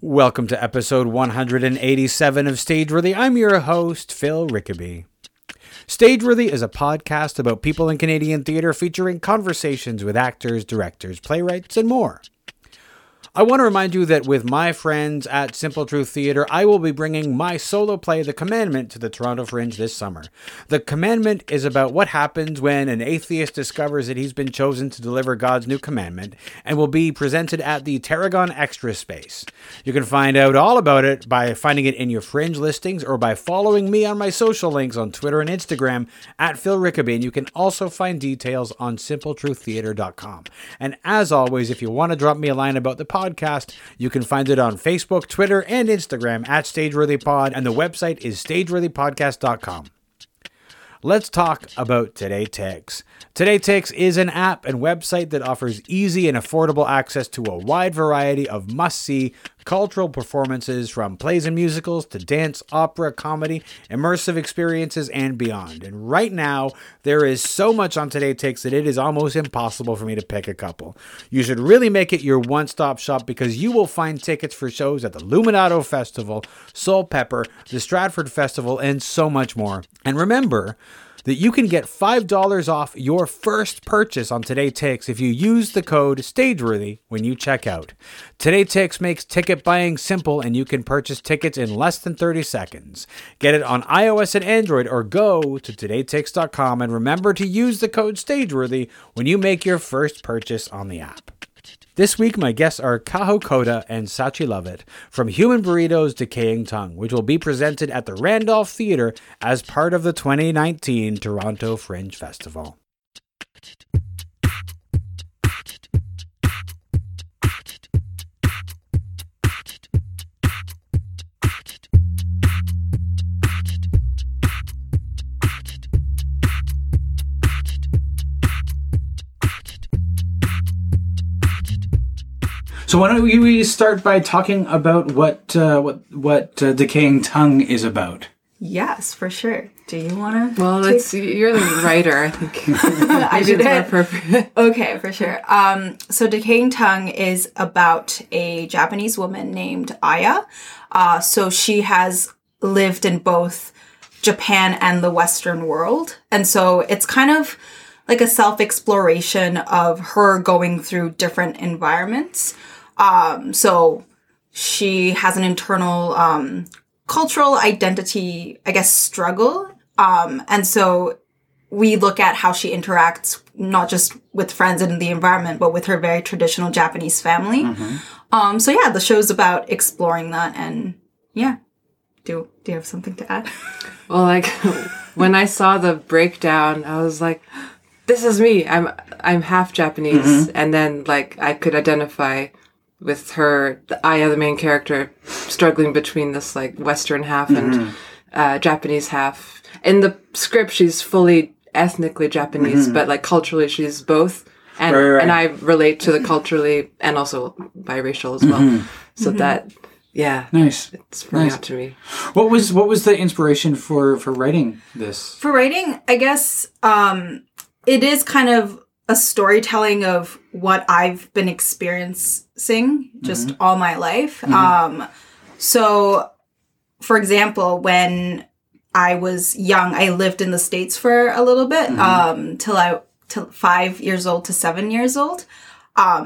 Welcome to episode 187 of Stageworthy. I'm your host, Phil Rickaby. Stageworthy is a podcast about people in Canadian theatre featuring conversations with actors, directors, playwrights, and more. I want to remind you that with my friends at Simple Truth Theatre, I will be bringing my solo play, The Commandment, to the Toronto Fringe this summer. The Commandment is about what happens when an atheist discovers that he's been chosen to deliver God's new commandment and will be presented at the Tarragon Extra Space. You can find out all about it by finding it in your Fringe listings or by following me on my social links on Twitter and Instagram at Phil Rickaby, and you can also find details on simpletruththeatre.com. And as always, if you want to drop me a line about the podcast, you can find it on Facebook, Twitter, and Instagram at StageworthyPod, and the website is StageworthyPodcast.com. Let's talk about TodayTix. TodayTix is an app and website that offers easy and affordable access to a wide variety of must-see cultural performances, from plays and musicals to dance, opera, comedy, immersive experiences, and beyond. And right now, there is so much on TodayTix that it is almost impossible for me to pick a couple. You should really make it your one-stop shop, because you will find tickets for shows at the Luminato Festival, Soul Pepper, the Stratford Festival, and so much more. And remember that you can get $5 off your first purchase on TodayTix if you use the code STAGEWORTHY when you check out. TodayTix makes ticket buying simple, and you can purchase tickets in less than 30 seconds. Get it on iOS and Android, or go to todaytix.com, and remember to use the code STAGEWORTHY when you make your first purchase on the app. This week, my guests are Kaho Koda and Sachi Lovett from Human Burritos' Decaying Tongue, which will be presented at the Randolph Theatre as part of the 2019 Toronto Fringe Festival. So why don't we start by talking about what Decaying Tongue is about? Yes, for sure. Do you want to? Well, you're the writer, I think. I should appropriate. Okay, for sure. So Decaying Tongue is about a Japanese woman named Aya. So she has lived in both Japan and the Western world, and so it's kind of like a self-exploration of her going through different environments. So she has an internal cultural identity, I guess, struggle. And so we look at how she interacts, not just with friends and the environment, but with her very traditional Japanese family. Mm-hmm. So yeah, the show's about exploring that. And yeah, do you have something to add? Well, like when I saw the breakdown, I was like, this is me. I'm half Japanese. Mm-hmm. And then, like, I could identify with her, Aya, the main character, struggling between this, like, Western half mm-hmm. and Japanese half. In the script, she's fully ethnically Japanese, mm-hmm. but, like, culturally, she's both. And right. And I relate to the culturally and also biracial as well. Mm-hmm. So mm-hmm. that, yeah. Nice. It's bringing out to me. What was the inspiration for writing this? For writing, I guess, it is kind of a storytelling of what I've been experiencing just mm-hmm. all my life. Mm-hmm. So, for example, when I was young, I lived in the States for a little bit, mm-hmm. Till 5 years old to 7 years old.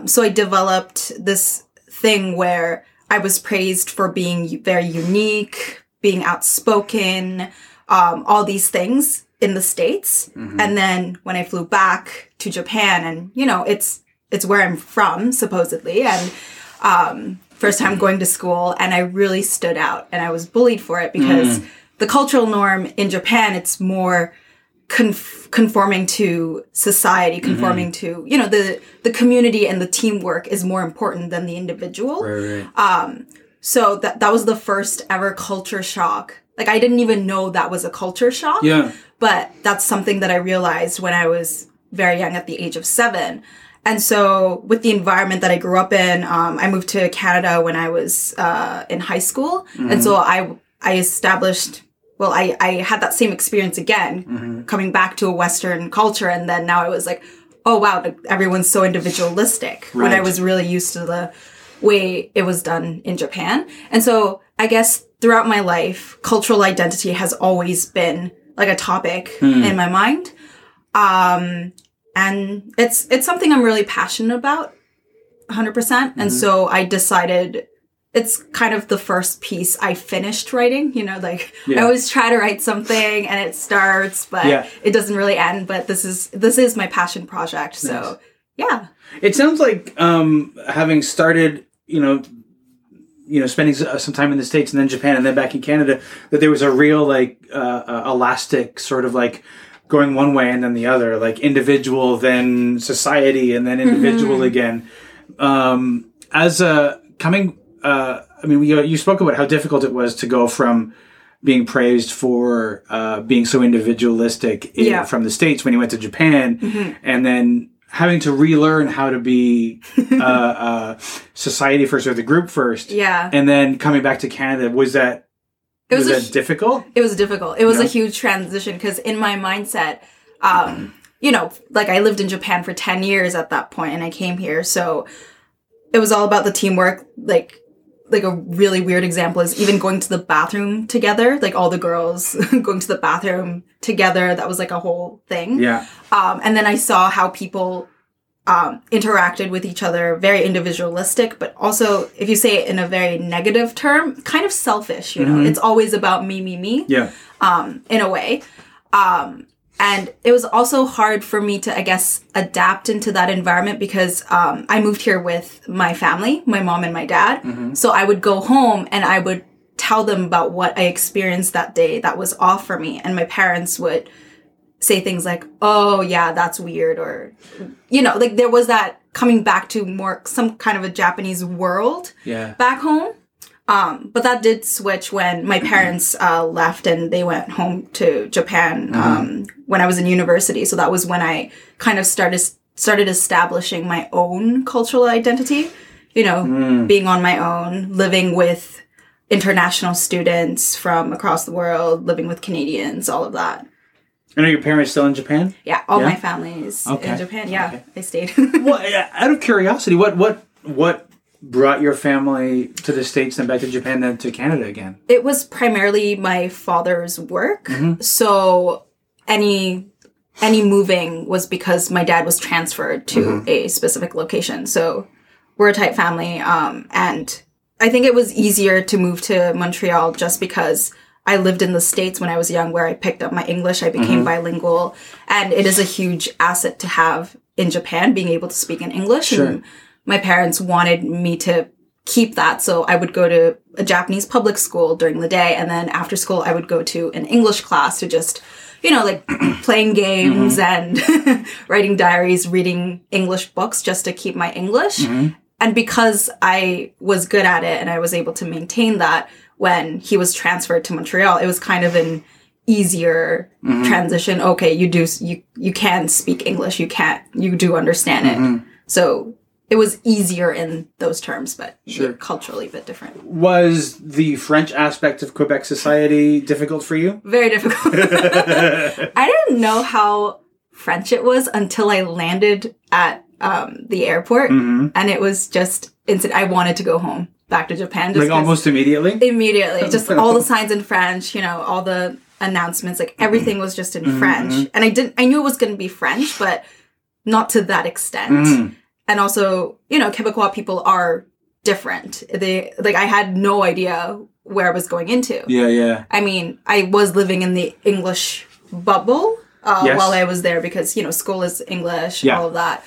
So I developed this thing where I was praised for being very unique, being outspoken, all these things in the States. Mm-hmm. And then when I flew back to Japan, and you know, it's where I'm from supposedly, and first time going to school, and I really stood out, and I was bullied for it because mm-hmm. the cultural norm in Japan, it's more conforming to society, conforming mm-hmm. to, you know, the community, and the teamwork is more important than the individual. Right. So that was the first ever culture shock. Like, I didn't even know that was a culture shock. Yeah. But that's something that I realized when I was very young, at the age of 7. And so with the environment that I grew up in, I moved to Canada when I was in high school. Mm-hmm. And so I had that same experience again, mm-hmm. coming back to a Western culture. And then now I was like, oh, wow, everyone's so individualistic. Right. When I was really used to the way it was done in Japan. And so I guess throughout my life, cultural identity has always been like a topic in my mind. And it's something I'm really passionate about, 100%. Mm-hmm. And so I decided it's kind of the first piece I finished writing, you know, like I always try to write something and it starts, but it doesn't really end. But this is my passion project. So yeah. It sounds like having started, you know, spending some time in the States and then Japan and then back in Canada, that there was a real like elastic sort of like going one way and then the other, like individual, then society, and then individual again. You spoke about how difficult it was to go from being praised for being so individualistic from the States when you went to Japan, and then having to relearn how to be society first or the group first, and then coming back to Canada. Was that difficult? It was difficult. It was a huge transition because in my mindset, like I lived in Japan for 10 years at that point and I came here. So it was all about the teamwork. Like a really weird example is even going to the bathroom together, like all the girls going to the bathroom together. That was like a whole thing. Yeah. And then I saw how people interacted with each other, very individualistic, but also, if you say it in a very negative term, kind of selfish, you know, it's always about me, me, me, in a way. And it was also hard for me to, I guess, adapt into that environment because I moved here with my family, my mom and my dad. So I would go home and I would tell them about what I experienced that day that was off for me. And my parents would say things like, oh, yeah, that's weird. Or, you know, like there was that coming back to more some kind of a Japanese world back home. But that did switch when my parents left and they went home to Japan when I was in university. So that was when I kind of started establishing my own cultural identity, you know, being on my own, living with international students from across the world, living with Canadians, all of that. And are your parents still in Japan? Yeah, all my family is in Japan. Yeah, they stayed. Well, out of curiosity, what brought your family to the States and back to Japan then to Canada again? It was primarily my father's work. So any moving was because my dad was transferred to a specific location. So we're a tight family. And I think it was easier to move to Montreal just because I lived in the States when I was young, where I picked up my English. I became bilingual. And it is a huge asset to have in Japan, being able to speak in English. Sure. And my parents wanted me to keep that. So I would go to a Japanese public school during the day. And then after school, I would go to an English class to just, you know, like playing games and writing diaries, reading English books just to keep my English. And because I was good at it and I was able to maintain that, when he was transferred to Montreal, it was kind of an easier transition. Okay, you can speak English. You do understand it. So it was easier in those terms, but culturally a bit different. Was the French aspect of Quebec society difficult for you? Very difficult. I didn't know how French it was until I landed at the airport. And it was just instant. I wanted to go home. Back to Japan. Just like almost immediately? Immediately. Just all the signs in French, you know, all the announcements, like everything was just in French. And I knew it was going to be French, but not to that extent. And also, you know, Quebecois people are different. I had no idea where I was going into. Yeah. I mean, I was living in the English bubble while I was there because, you know, school is English, all of that.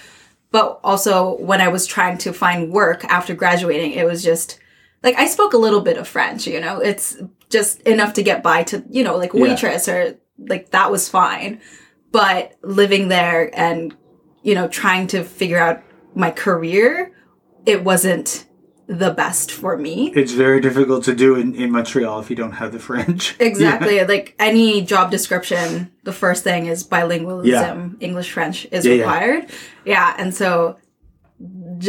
But also when I was trying to find work after graduating, it was just like I spoke a little bit of French, you know, it's just enough to get by to, you know, like waitress or like that was fine. But living there and, you know, trying to figure out my career, it wasn't the best for me. It's very difficult to do in Montreal if you don't have the French. Exactly. Like any job description, the first thing is bilingualism. English French is required. Yeah. And so and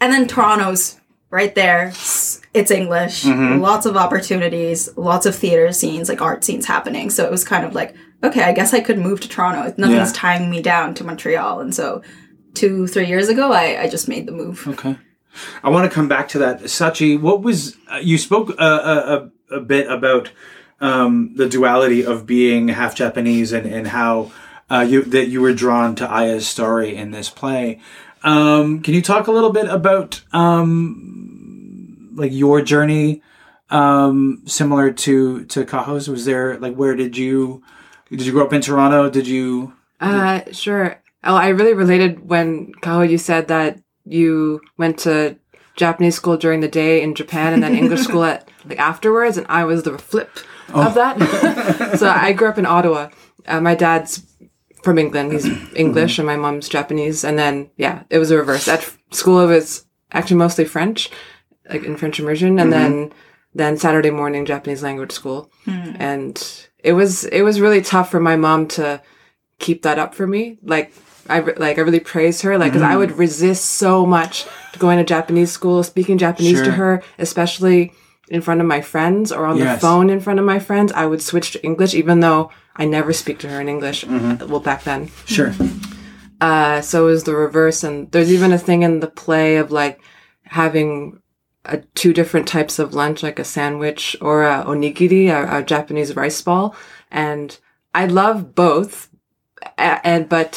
then Toronto's right there. It's English. Lots of opportunities, lots of theater scenes, like art scenes happening. So it was kind of like, okay, I guess I could move to Toronto. Nothing's tying me down to Montreal. And so 2-3 years ago, I just made the move. Okay. I want to come back to that. Sachi, what was, you spoke a bit about the duality of being half Japanese and how you were drawn to Aya's story in this play. Can you talk a little bit about like your journey, similar to Kaho's? Was there, like, where did you grow up in Toronto? Sure. Oh, I really related when, Kaho, you said that you went to Japanese school during the day in Japan and then English school at, like, afterwards, and I was the flip of that. So I grew up in Ottawa. My dad's from England. He's English, and my mom's Japanese. And then, yeah, it was a reverse. At school, it was actually mostly French, like in French immersion, and then Saturday morning Japanese language school. Mm-hmm. And it was really tough for my mom to keep that up for me. I really praised her, like, because I would resist so much to going to Japanese school, speaking Japanese to her, especially in front of my friends or on the phone in front of my friends. I would switch to English, even though I never speak to her in English. Mm-hmm. Well, back then. Sure. So it was the reverse. And there's even a thing in the play of, like, having two different types of lunch, like a sandwich or a onigiri, a Japanese rice ball. And I love both. But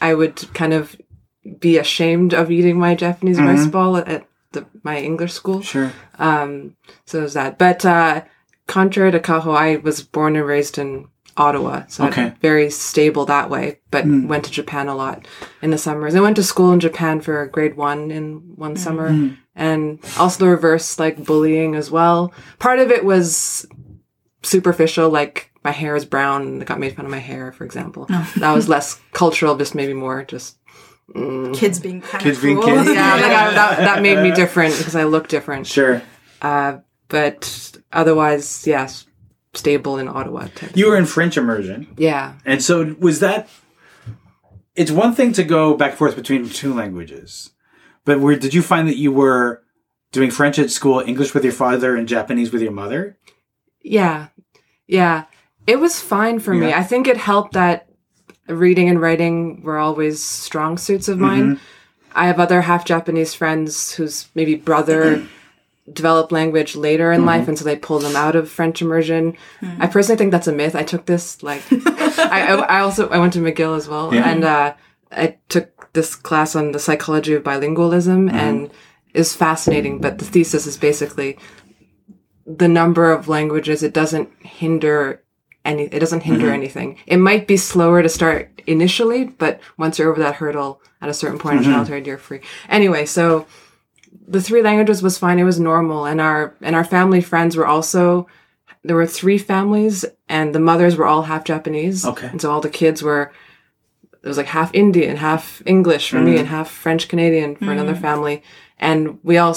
I would kind of be ashamed of eating my Japanese rice ball at my English school. Sure. So there's that. But contrary to Kaho, I was born and raised in Ottawa. So I'm very stable that way, but went to Japan a lot in the summers. I went to school in Japan for grade 1 in one summer. And also the reverse, like bullying as well. Part of it was superficial, like my hair was brown and it got made fun of my hair, for example. Oh. That was less cultural, just maybe more just... kids being kind of cool. Kids. Yeah, like that made me different because I look different. Sure. But otherwise, yes, stable in Ottawa. You were in French immersion. Yeah. And so was that... It's one thing to go back and forth between two languages, but did you find that you were doing French at school, English with your father, and Japanese with your mother? Yeah. It was fine for me. I think it helped that reading and writing were always strong suits of mine. I have other half-Japanese friends whose maybe brother developed language later in life, and so they pulled them out of French immersion. I personally think that's a myth. I took this, like... I went to McGill as well, and I took this class on the psychology of bilingualism, and it was fascinating, but the thesis is basically... the number of languages, it doesn't hinder anything. It might be slower to start initially, but once you're over that hurdle at a certain point in childhood, you're free. Anyway, so the 3 languages was fine. It was normal. And our family friends were also, there were 3 families and the mothers were all half Japanese. Okay. And so all the kids were, it was like half Indian, half English for me and half French Canadian for another family. And we all,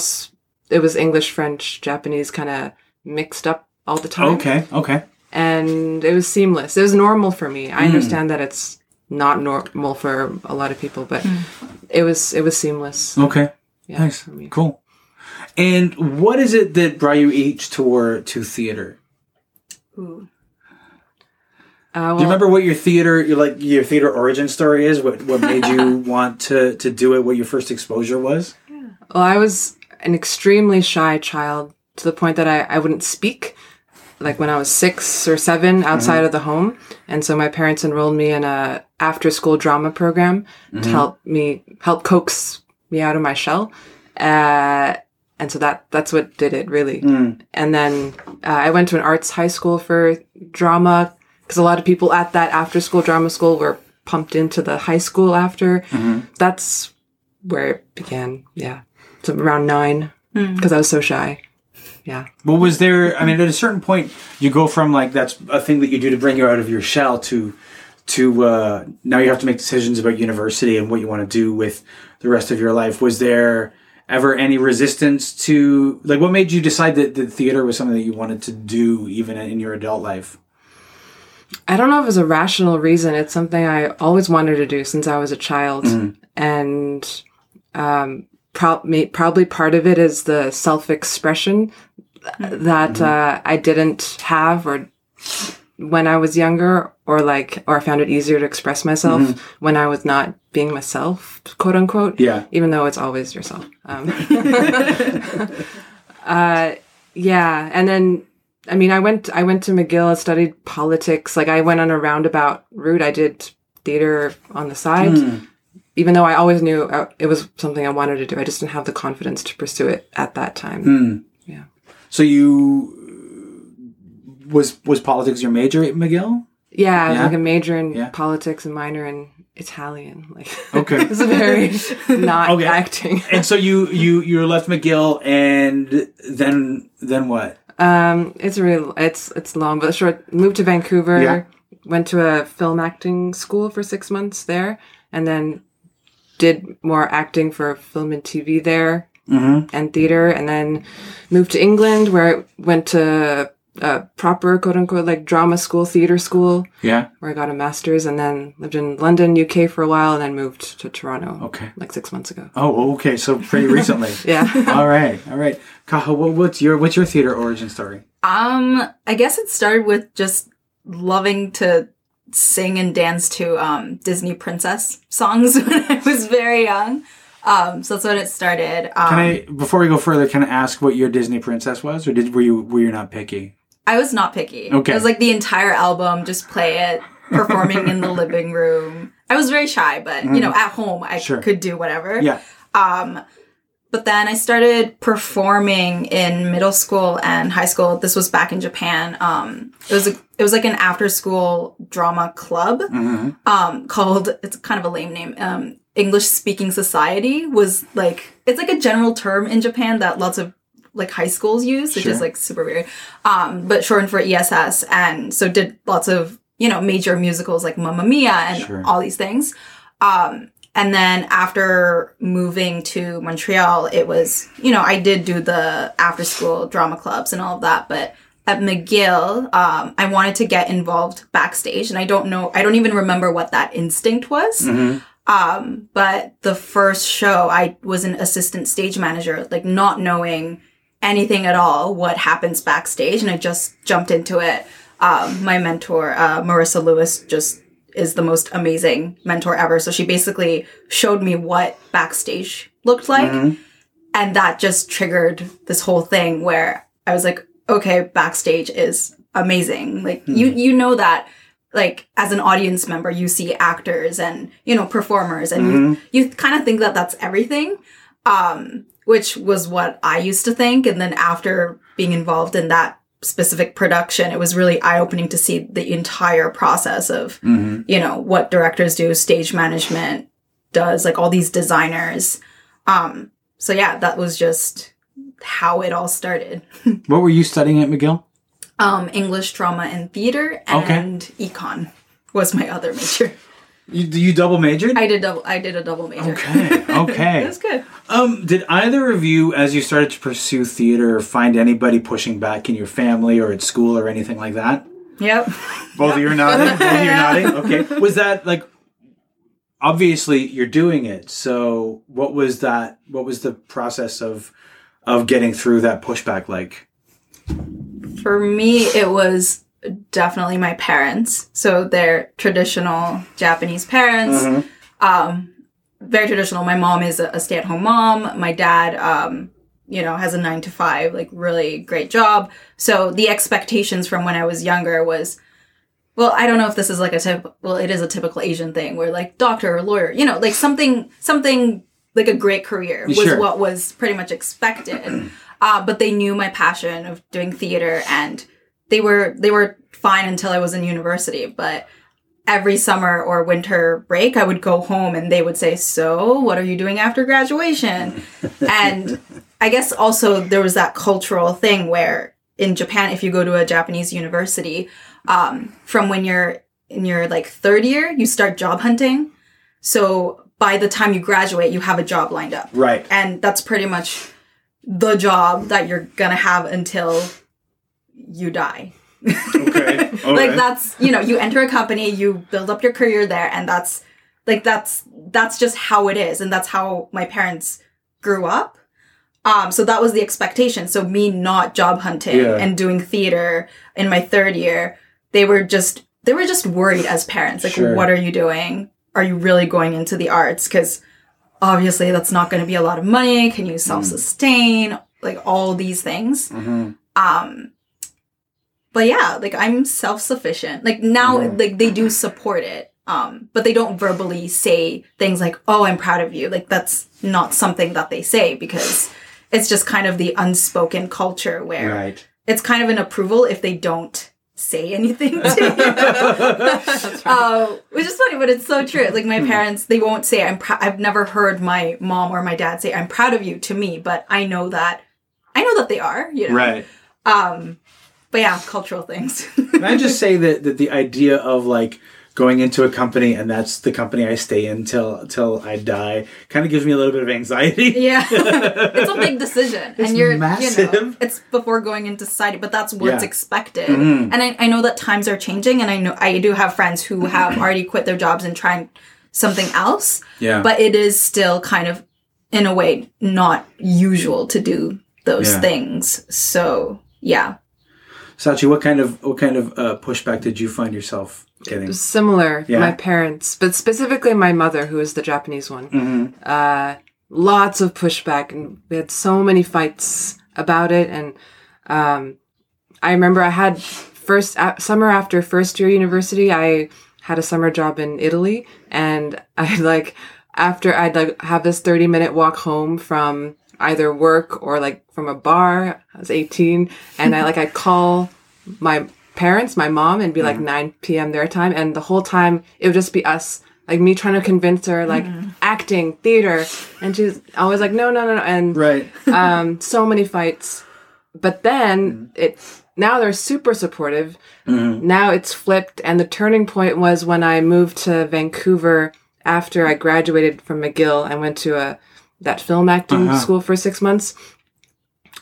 it was English, French, Japanese kind of mixed up all the time. Okay. And it was seamless. It was normal for me. I understand that it's not normal for a lot of people, but it was seamless. Okay. Yeah, nice. For me. Cool. And what is it that brought you each to theater? Ooh. Do you remember what your theater origin story is? What made you want to do it? What your first exposure was? Yeah. Well, I was an extremely shy child to the point that I wouldn't speak, like, when I was 6 or 7 outside of the home. And so my parents enrolled me in a after school drama program to help coax me out of my shell. And so that's what did it, really. And then I went to an arts high school for drama because a lot of people at that after school drama school were pumped into the high school after. That's where it began. Yeah. So around 9, because I was so shy. Yeah. Well, was there, I mean, at a certain point, you go from, like, that's a thing that you do to bring you out of your shell to now you have to make decisions about university and what you want to do with the rest of your life. Was there ever any resistance to, like, what made you decide that the theater was something that you wanted to do even in your adult life? I don't know if it was a rational reason. It's something I always wanted to do since I was a child. And, probably part of it is the self-expression that I didn't have or when I was younger, or I found it easier to express myself when I was not being myself, quote unquote. Yeah. Even though it's always yourself. Yeah. And then, I mean, I went to McGill, I studied politics. Like I went on a roundabout route. I did theater on the side, even though I always knew it was something I wanted to do. I just didn't have the confidence to pursue it at that time. Yeah. So was politics your major at McGill? Yeah, I was like a major in politics and minor in Italian. Like, okay. It was very not acting. And so you left McGill and then what? It's long but short. Moved to Vancouver, went to a film acting school for 6 months there, and then did more acting for film and TV there and theater, and then moved to England where I went to proper quote unquote like drama school, theater school. Yeah. Where I got a master's, and then lived in London, UK for a while, and then moved to Toronto. Okay. Like 6 months ago. Oh, okay. So pretty recently. All right. Kaho, what's your theater origin story? I guess it started with just loving to sing and dance to Disney princess songs when I was very young. So that's when it started. Before we go further, can I ask what your Disney princess was, or were you not picky? I was not picky. Okay. It was like the entire album, just play it, performing in the living room. I was very shy, but, you know, at home I could do whatever. Yeah. But then I started performing in middle school and high school. This was back in Japan. It was like an after-school drama club called, it's kind of a lame name, English Speaking Society. Was like, it's like a general term in Japan that lots of like high schools use, which is like super weird, but shortened for ESS. And so did lots of, you know, major musicals like Mamma Mia and all these things. And then after moving to Montreal, it was, you know, I did do the after school drama clubs and all of that, but at McGill, I wanted to get involved backstage, and I don't even remember what that instinct was. But the first show, I was an assistant stage manager, like not knowing anything at all what happens backstage, and I just jumped into it. My mentor, Marissa Lewis, just is the most amazing mentor ever. So she basically showed me what backstage looked like, and that just triggered this whole thing where I was like, okay, backstage is amazing. Like you know that. Like, as an audience member, you see actors and, you know, performers, and you kind of think that that's everything, which was what I used to think. And then after being involved in that specific production, it was really eye-opening to see the entire process of, you know, what directors do, stage management does, like all these designers. So, yeah, that was just how it all started. What were you studying at McGill? English, drama, and theater, and econ was my other major. You double majored? I did a double major. Okay. It was good. Did either of you, as you started to pursue theater, find anybody pushing back in your family or at school or anything like that? Yep. Both of you are nodding? Okay. Was that, like, obviously you're doing it, so what was that, what was the process of getting through that pushback like? For me, it was definitely my parents. So they're traditional Japanese parents. Very traditional. My mom is a stay-at-home mom. My dad, you know, has a 9-to-5, like really great job. So the expectations from when I was younger was, well, I don't know if this is like it is a typical Asian thing where like doctor or lawyer, you know, like something like a great career was what was pretty much expected. But they knew my passion of doing theater, and they were fine until I was in university. But every summer or winter break, I would go home and they would say, so what are you doing after graduation? And I guess also there was that cultural thing where in Japan, if you go to a Japanese university, from when you're in your like third year, you start job hunting. So by the time you graduate, you have a job lined up. Right. And that's pretty much the job that you're gonna have until you die. Okay. Like that's, you know, you enter a company, you build up your career there, and that's just how it is, and that's how my parents grew up. So that was the expectation. So me not job hunting and doing theater in my third year they were just worried as parents. Like, sure. What are you doing? Are you really going into the arts? Because obviously that's not going to be a lot of money. Can you self-sustain? Like, all these things. Mm-hmm. But yeah, like, I'm self-sufficient. Like, now, like, they do support it. But they don't verbally say things like, oh, I'm proud of you. Like, that's not something that they say, because it's just kind of the unspoken culture where it's kind of an approval if they don't say anything to you. That's right. Which is funny, but it's so true. Like, my parents, they won't say, I've never heard my mom or my dad say, I'm proud of you to me, but I know that they are, you know? Right. But yeah, cultural things. Can I just say that the idea of, like, going into a company and that's the company I stay in till I die kind of gives me a little bit of anxiety. Yeah. It's a big decision. It's massive. You know, it's before going into society, but that's what's expected. Mm-hmm. And I know that times are changing, and I know I do have friends who have already quit their jobs and tried something else. Yeah. But it is still kind of, in a way, not usual to do those things. So, yeah. Sachi, what kind of pushback did you find yourself getting? Similar, my parents, but specifically my mother, who is the Japanese one. Mm-hmm. Lots of pushback, and we had so many fights about it. And I remember I had summer after first year university, I had a summer job in Italy, and I'd have this 30-minute walk home from either work or, like, from a bar. I was 18, and I'd call my parents, my mom, and be like 9 p.m. their time, and the whole time it would just be us, like, me trying to convince her, like, acting, theater, and she's always like, no, and so many fights. But then now they're super supportive. Now it's flipped, and the turning point was when I moved to Vancouver after I graduated from McGill. I went to that film acting school for 6 months.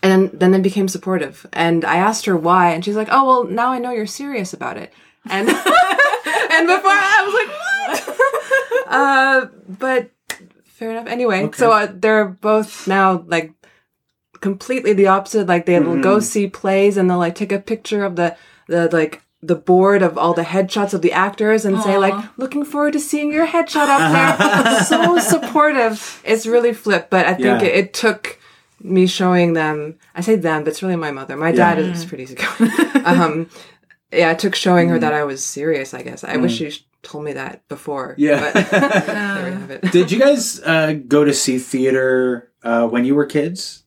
And then they became supportive. And I asked her why, and she's like, oh, well, now I know you're serious about it. And and before I was like, what? But fair enough. Anyway, so they're both now, like, completely the opposite. Like, they'll go see plays, and they'll, like, take a picture of the board of all the headshots of the actors and say, like, looking forward to seeing your headshot up there. So supportive. It's really flipped. But I think it took me showing them. I say them, but it's really my mother. My dad is pretty secure. It took showing her that I was serious, I guess. I wish she told me that before. Yeah. But there we have it. Did you guys go to see theater when you were kids?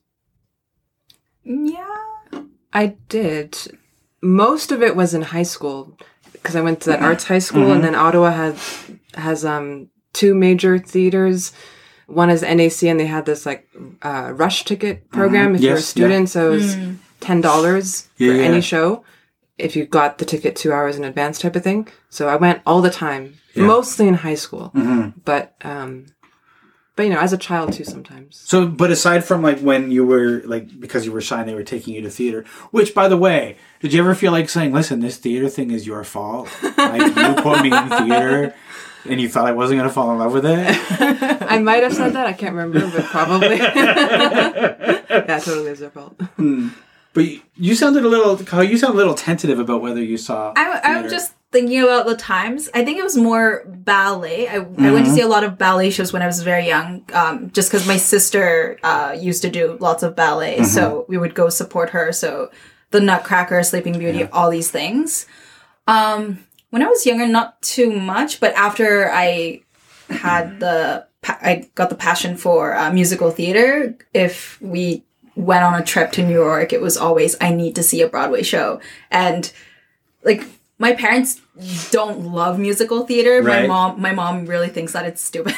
Yeah. I did. Most of it was in high school, because I went to that arts high school, and then Ottawa has two major theaters. One is NAC, and they had this, like, rush ticket program if you're a student. So it was $10 for any show if you got the ticket 2 hours in advance, type of thing. So I went all the time, mostly in high school, but you know, as a child too sometimes. So, but aside from, like, when you were, like, because you were shy, and they were taking you to theater. Which, by the way, did you ever feel like saying, "Listen, this theater thing is your fault. Like, you put me in theater." And you thought I wasn't going to fall in love with it? I might have said that. I can't remember, but probably. Yeah, totally is their fault. But you sounded a little... Kaho, you sound a little tentative about whether you saw I was just thinking about the times. I think it was more ballet. I went to see a lot of ballet shows when I was very young, just because my sister used to do lots of ballet. Mm-hmm. So we would go support her. So the Nutcracker, Sleeping Beauty, all these things. When I was younger, not too much, but after I got the passion for musical theater, if we went on a trip to New York, it was always, I need to see a Broadway show. And, like, my parents don't love musical theater. Right. My mom really thinks that it's stupid.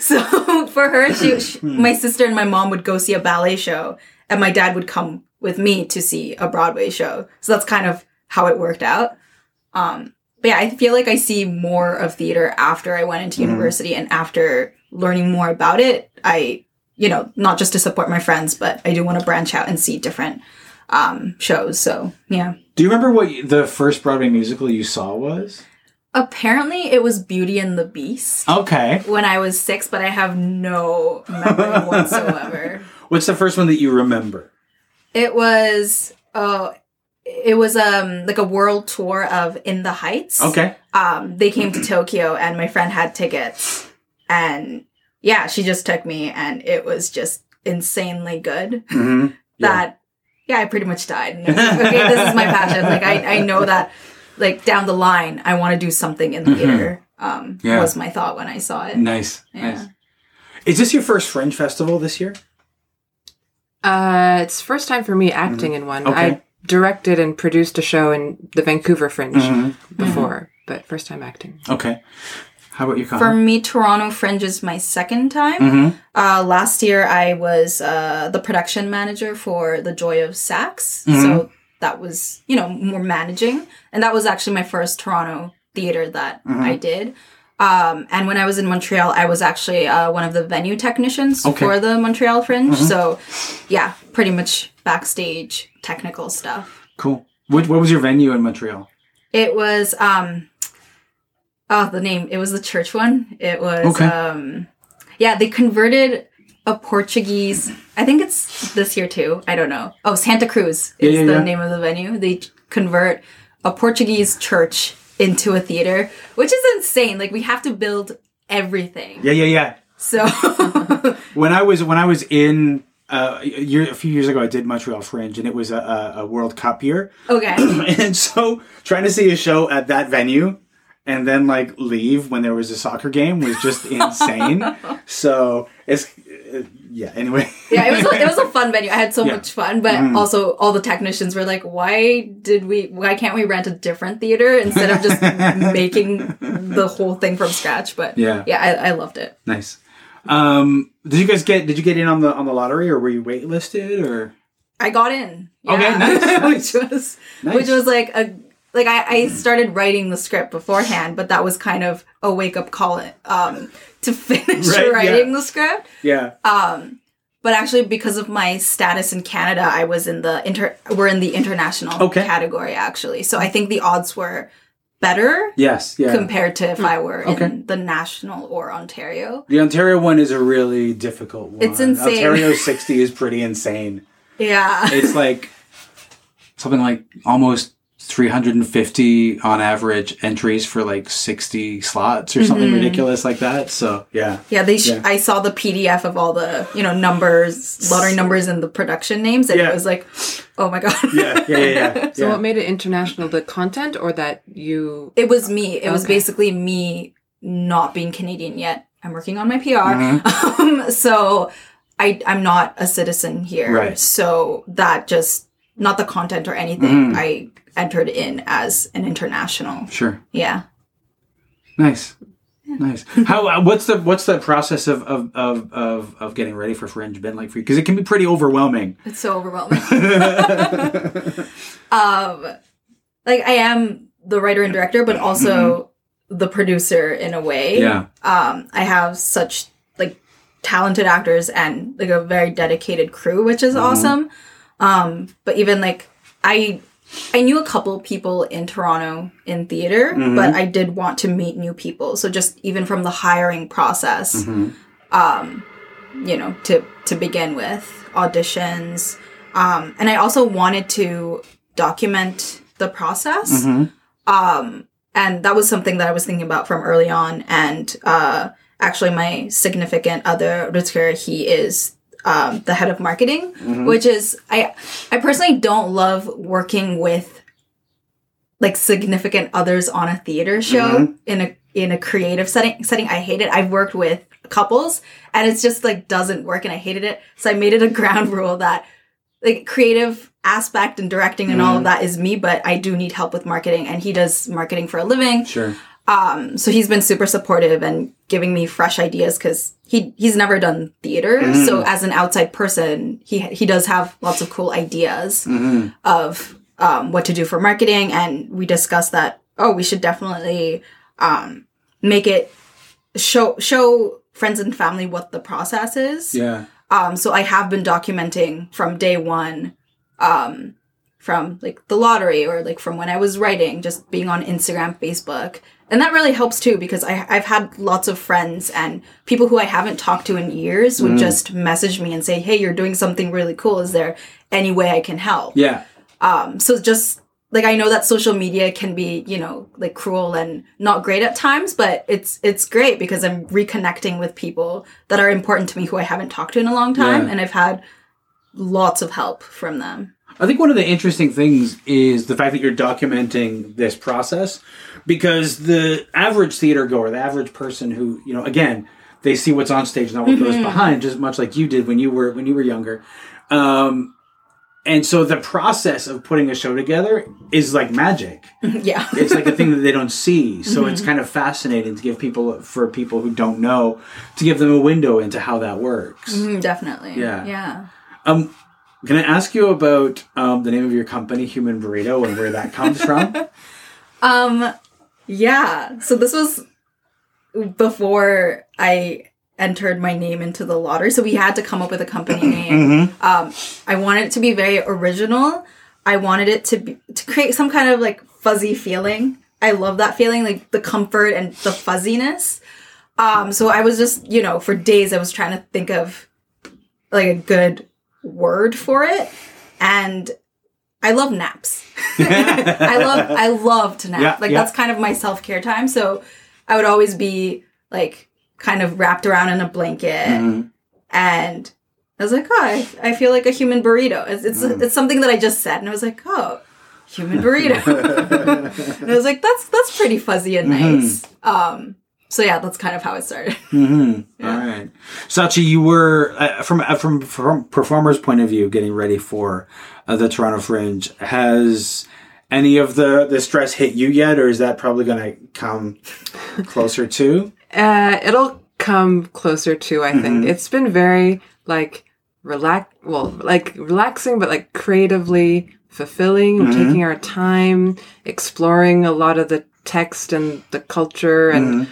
So for her, my sister and my mom would go see a ballet show, and my dad would come with me to see a Broadway show. So that's kind of how it worked out. But yeah, I feel like I see more of theater after I went into university, and after learning more about it, I, you know, not just to support my friends, but I do want to branch out and see different shows. So, yeah. Do you remember what the first Broadway musical you saw was? Apparently, it was Beauty and the Beast. Okay. When I was 6, but I have no memory whatsoever. What's the first one that you remember? It was... It was like a world tour of In the Heights. Okay. They came to Tokyo, and my friend had tickets, and yeah, she just took me, and it was just insanely good. Mm-hmm. I pretty much died. And I was like, okay, this is my passion. Like I know that, like down the line, I want to do something in theater. Was my thought when I saw it. Nice. Yeah. Nice. Is this your first Fringe Festival this year? It's first time for me acting in one. Okay. I directed and produced a show in the Vancouver Fringe before, but first time acting. Okay. How about you, Kaho? For me, Toronto Fringe is my second time. Last year, I was the production manager for The Joy of Sax. So that was, more managing. And that was actually my first Toronto theater that I did. And when I was in Montreal, I was actually one of the venue technicians for the Montreal Fringe. So, yeah, pretty much backstage technical stuff. Cool. What was your venue in Montreal? It was, it was the church one. It was, they converted a Portuguese, I think it's this year too, I don't know. Oh, Santa Cruz is the name of the venue. They convert a Portuguese church into a theater, which is insane. Like, we have to build everything. Yeah. So when I was in a few years ago, I did Montreal Fringe, and it was a World Cup year. Okay. And so trying to see a show at that venue and then like leave when there was a soccer game was just insane. So it's anyway. Yeah, it was a fun venue. I had so much fun, but also all the technicians were like, why can't we rent a different theater instead of just making the whole thing from scratch? But I loved it. Nice. Did you get in on the lottery, or were you waitlisted, or? I got in. Yeah. Okay, nice. which was like a. Like, I started writing the script beforehand, but that was kind of a wake-up call to finish writing the script. Yeah. But actually, because of my status in Canada, I was in the we're in the international category, actually. So I think the odds were better compared to if I were in the national or Ontario. The Ontario one is a really difficult one. It's insane. Ontario 60 is pretty insane. Yeah. It's like something like almost 350 on average entries for like 60 slots or something ridiculous like that. So I saw the PDF of all the numbers, lottery numbers, and the production names, and it was like, oh my god. So what made it international? The content, or that you? It was me. It was basically me not being Canadian yet. I'm working on my PR, so I'm not a citizen here. Right. So that just not the content or anything. I entered in as an international. Sure. Yeah. Nice. Yeah. Nice. How? What's the process of getting ready for Fringe been like for you? Because it can be pretty overwhelming. It's so overwhelming. Like, I am the writer and director, but also the producer in a way. Yeah. I have such like talented actors and like a very dedicated crew, which is awesome. But even like I knew a couple people in Toronto in theater, but I did want to meet new people. So just even from the hiring process, to begin with, auditions. And I also wanted to document the process. And that was something that I was thinking about from early on. And actually my significant other, Ritzker, he is the head of marketing, which is I personally don't love working with like significant others on a theater show in a creative setting. I hate it. I've worked with couples and it's just like doesn't work, and I hated it. So I made it a ground rule that like creative aspect and directing and all of that is me, but I do need help with marketing, and he does marketing for a living. Sure. So he's been super supportive and giving me fresh ideas because he's never done theater. So as an outside person, he does have lots of cool ideas of what to do for marketing. And we discussed that, we should definitely make it show friends and family what the process is. Yeah. So I have been documenting from day one, from like the lottery or like from when I was writing, just being on Instagram, Facebook. And that really helps too, because I've had lots of friends and people who I haven't talked to in years would just message me and say, hey, you're doing something really cool. Is there any way I can help? Yeah. So just like, I know that social media can be, you know, like cruel and not great at times, but it's great because I'm reconnecting with people that are important to me who I haven't talked to in a long time. Yeah. And I've had lots of help from them. I think one of the interesting things is the fact that you're documenting this process, because the average theater goer, the average person who, you know, again, they see what's on stage, not what goes behind, just much like you did when you were younger. And so the process of putting a show together is like magic. Yeah. It's like a thing that they don't see. So it's kind of fascinating to for people who don't know, to give them a window into how that works. Mm-hmm, definitely. Yeah. Yeah. Can I ask you about the name of your company, Human Burrito, and where that comes from? Yeah. So this was before I entered my name into the lottery. So we had to come up with a company name. I wanted it to be very original. I wanted it to create some kind of like fuzzy feeling. I love that feeling, like the comfort and the fuzziness. So I was just, you know, for days I was trying to think of like a good word for it. And I love naps. I love to nap. Yeah, like that's kind of my self-care time. So I would always be like kind of wrapped around in a blanket, and I was like, oh, I feel like a human burrito. It's something that I just said, and I was like, oh, human burrito. And I was like, that's pretty fuzzy and nice. So yeah, that's kind of how it started. Yeah. All right, Sachi, you were from performer's point of view, getting ready for the Toronto Fringe. Has any of the stress hit you yet, or is that probably going to come closer to? It'll come closer to, I think. It's been very, like, relaxing, but, like, creatively fulfilling, taking our time, exploring a lot of the text and the culture, and,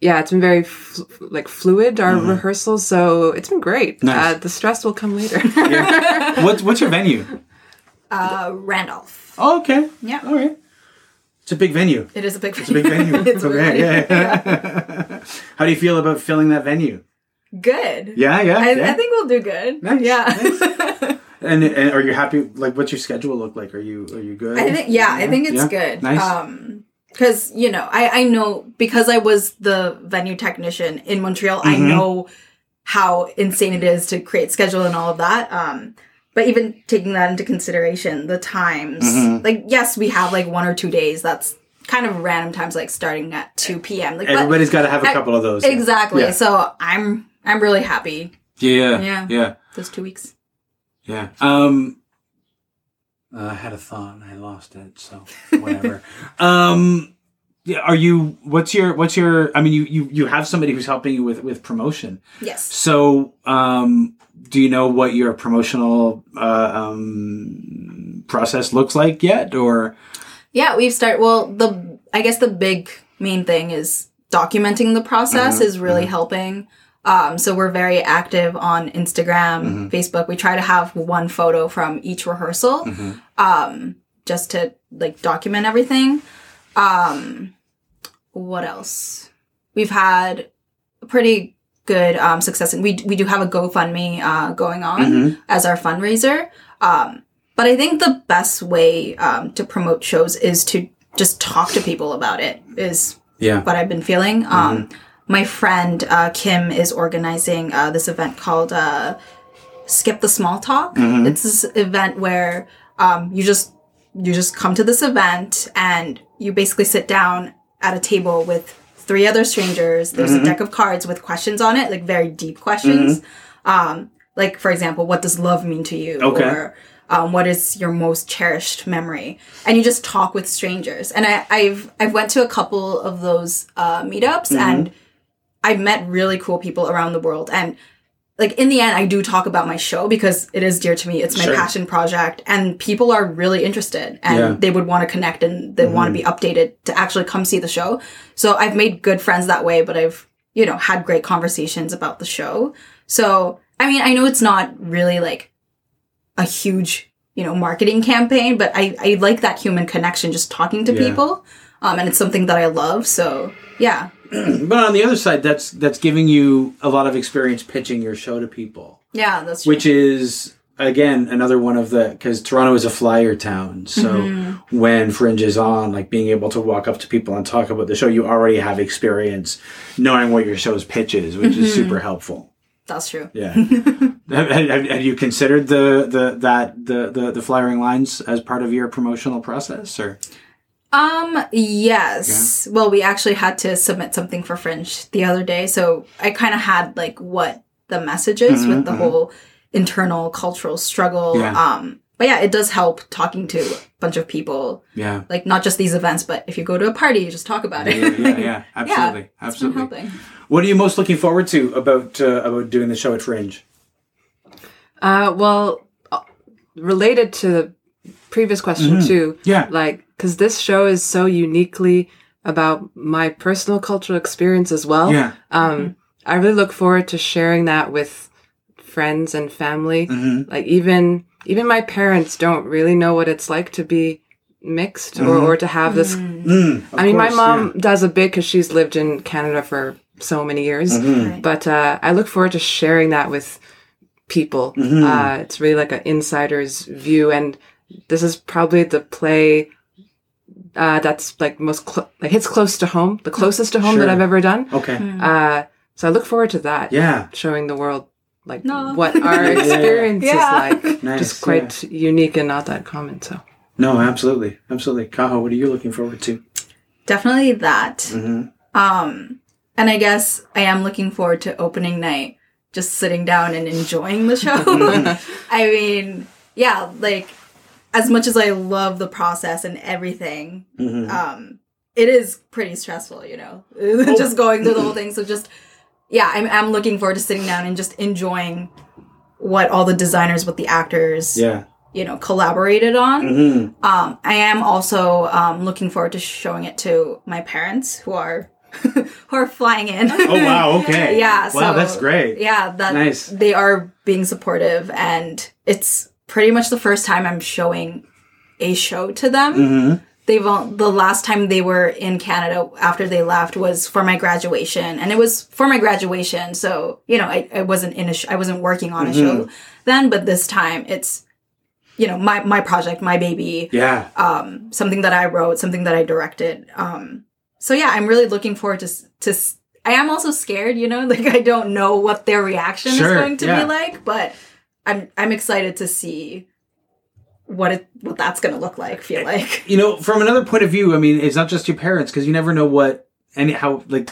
yeah, it's been very, fluid, our rehearsals, so it's been great. Nice. The stress will come later. Yeah. What's your venue? Randolph. Oh, okay. Yeah. All right. It's a big venue. It is a big venue. It's a big venue. Yeah. How do you feel about filling that venue? Good. Yeah. I think we'll do good. Nice. Yeah. Nice. And are you happy? Like, what's your schedule look like? Are you good? I think it's good. Nice. Because you know, I know, because I was the venue technician in Montreal. I know how insane it is to create schedule and all of that. But even taking that into consideration, the times, like, yes, we have like 1 or 2 days. That's kind of random times, like starting at 2 p.m. Like, everybody's got to have a couple of those. Exactly. Yeah. So I'm really happy. Yeah. Those 2 weeks. Yeah. I had a thought and I lost it. So whatever. Yeah, what's your, I mean, you have somebody who's helping you with promotion. Yes. So, do you know what your promotional, process looks like yet, or? Yeah, I guess the big main thing is documenting the process is really helping. So we're very active on Instagram, Facebook. We try to have one photo from each rehearsal, just to like document everything. What else? We've had pretty good success. We do have a GoFundMe going on as our fundraiser. But I think the best way to promote shows is to just talk to people about it, is what I've been feeling. My friend Kim is organizing this event called Skip the Small Talk. It's this event where you just come to this event and you basically sit down at a table with 3 other strangers. There's a deck of cards with questions on it, like very deep questions. Like, for example, what does love mean to you? Okay. Or what is your most cherished memory? And you just talk with strangers. And I've went to a couple of those meetups, and I've met really cool people around the world. And like, in the end, I do talk about my show because it is dear to me. It's my passion project, and people are really interested, and they would want to connect, and they want to be updated to actually come see the show. So I've made good friends that way, but I've, you know, had great conversations about the show. So, I mean, I know it's not really like a huge, you know, marketing campaign, but I like that human connection, just talking to people. And it's something that I love. So, yeah. But on the other side, that's giving you a lot of experience pitching your show to people. Yeah, that's true. Which is again, another one of the, because Toronto is a flyer town. So mm-hmm. when Fringe is on, like being able to walk up to people and talk about the show, you already have experience knowing what your show's pitch is, which mm-hmm. is super helpful. That's true. Yeah. Have you considered the flyering lines as part of your promotional process, or? Yes. Yeah. Well, we actually had to submit something for Fringe the other day, so I kind of had like what the message is mm-hmm, with the mm-hmm. whole internal cultural struggle. Yeah. But yeah, it does help talking to a bunch of people. Yeah. Like not just these events, but if you go to a party, you just talk about it. Yeah. Absolutely. Yeah, absolutely. It's been helping. What are you most looking forward to about doing the show at Fringe? Well, related to the previous question mm-hmm. too. Yeah. Like, because this show is so uniquely about my personal cultural experience as well. Yeah. Mm-hmm. I really look forward to sharing that with friends and family. Mm-hmm. Like even my parents don't really know what it's like to be mixed mm-hmm. or to have this. Mm-hmm. I mean, course, my mom yeah. does a bit because she's lived in Canada for so many years. Mm-hmm. But I look forward to sharing that with people. Mm-hmm. It's really like an insider's view, and this is probably the play that's like most like hits close to home, the closest to home sure. that I've ever done. Okay, so I look forward to that. Yeah, showing the world like no. what our experience yeah. is like. Nice, just quite yeah. unique and not that common. So no, absolutely. Kaho, what are you looking forward to? Definitely that. Mm-hmm. And I guess I am looking forward to opening night, just sitting down and enjoying the show. I mean, yeah, like as much as I love the process and everything, mm-hmm. It is pretty stressful, you know, just going through the whole thing. So just, yeah, I'm looking forward to sitting down and just enjoying what all the designers, what the actors, yeah. you know, collaborated on. Mm-hmm. I am also looking forward to showing it to my parents who are flying in. Oh, wow. Okay. Yeah. Wow, so, that's great. Yeah. Nice. They are being supportive, and it's pretty much the first time I'm showing a show to them. Mm-hmm. The last time they were in Canada after they left was for my graduation, and it was for my graduation. So, you know, I wasn't in I wasn't working on mm-hmm. a show then, but this time it's, you know, my project, my baby. Yeah. Something that I wrote, something that I directed. So yeah, I'm really looking forward to. I am also scared, you know, like I don't know what their reaction sure, is going to yeah. be like, but I'm excited to see what that's going to look like. Feel like, you know, from another point of view, I mean, it's not just your parents, because you never know you don't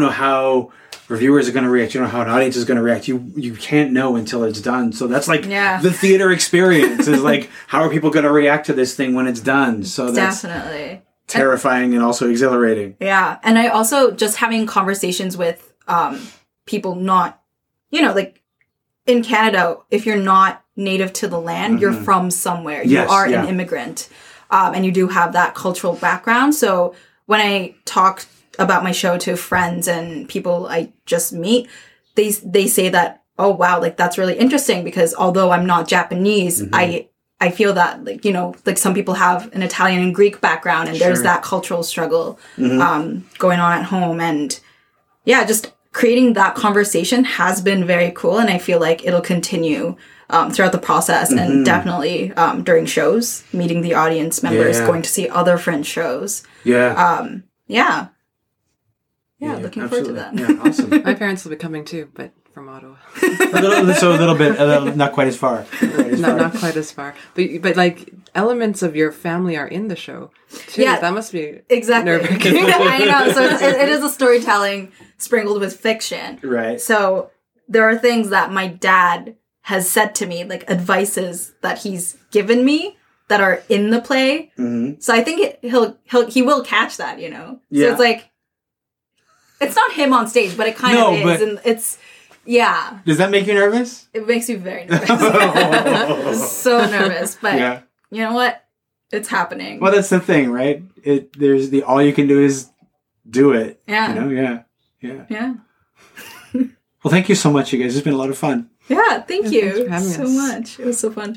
know how reviewers are going to react. You don't know how an audience is going to react. You can't know until it's done. So that's like yeah. the theater experience is like, how are people going to react to this thing when it's done? So that's definitely terrifying and also exhilarating. Yeah. And I also just having conversations with people not, you know, like in Canada, if you're not native to the land, mm-hmm. you're from somewhere. Yes, you are yeah. an immigrant, and you do have that cultural background. So when I talk about my show to friends and people I just meet, they say that, oh, wow, like that's really interesting, because although I'm not Japanese, mm-hmm. I feel that, like, you know, like some people have an Italian and Greek background, and sure. there's that cultural struggle mm-hmm. Going on at home. And yeah, just creating that conversation has been very cool. And I feel like it'll continue throughout the process mm-hmm. and definitely during shows, meeting the audience members, yeah. going to see other Fringe shows. Yeah. Yeah. Yeah, looking absolutely. Forward to that. Yeah, awesome. My parents will be coming too, but from Ottawa. Not quite as far. Not quite as far. But like elements of your family are in the show too. Yeah, that must be exactly. nerve-wracking. I know. So it is a storytelling sprinkled with fiction. Right. So there are things that my dad has said to me, like advices that he's given me, that are in the play. Mm-hmm. So I think he will catch that, you know. Yeah. So it's like, it's not him on stage, but it kind of is. But and it's, yeah. Does that make you nervous? It makes me very nervous. I'm so nervous. But yeah. you know what? It's happening. Well, that's the thing, right? There's the all you can do is do it. Yeah. You know? Yeah. Yeah. Yeah. Well, thank you so much, you guys. It's been a lot of fun. Yeah, thank you so much. It was so fun.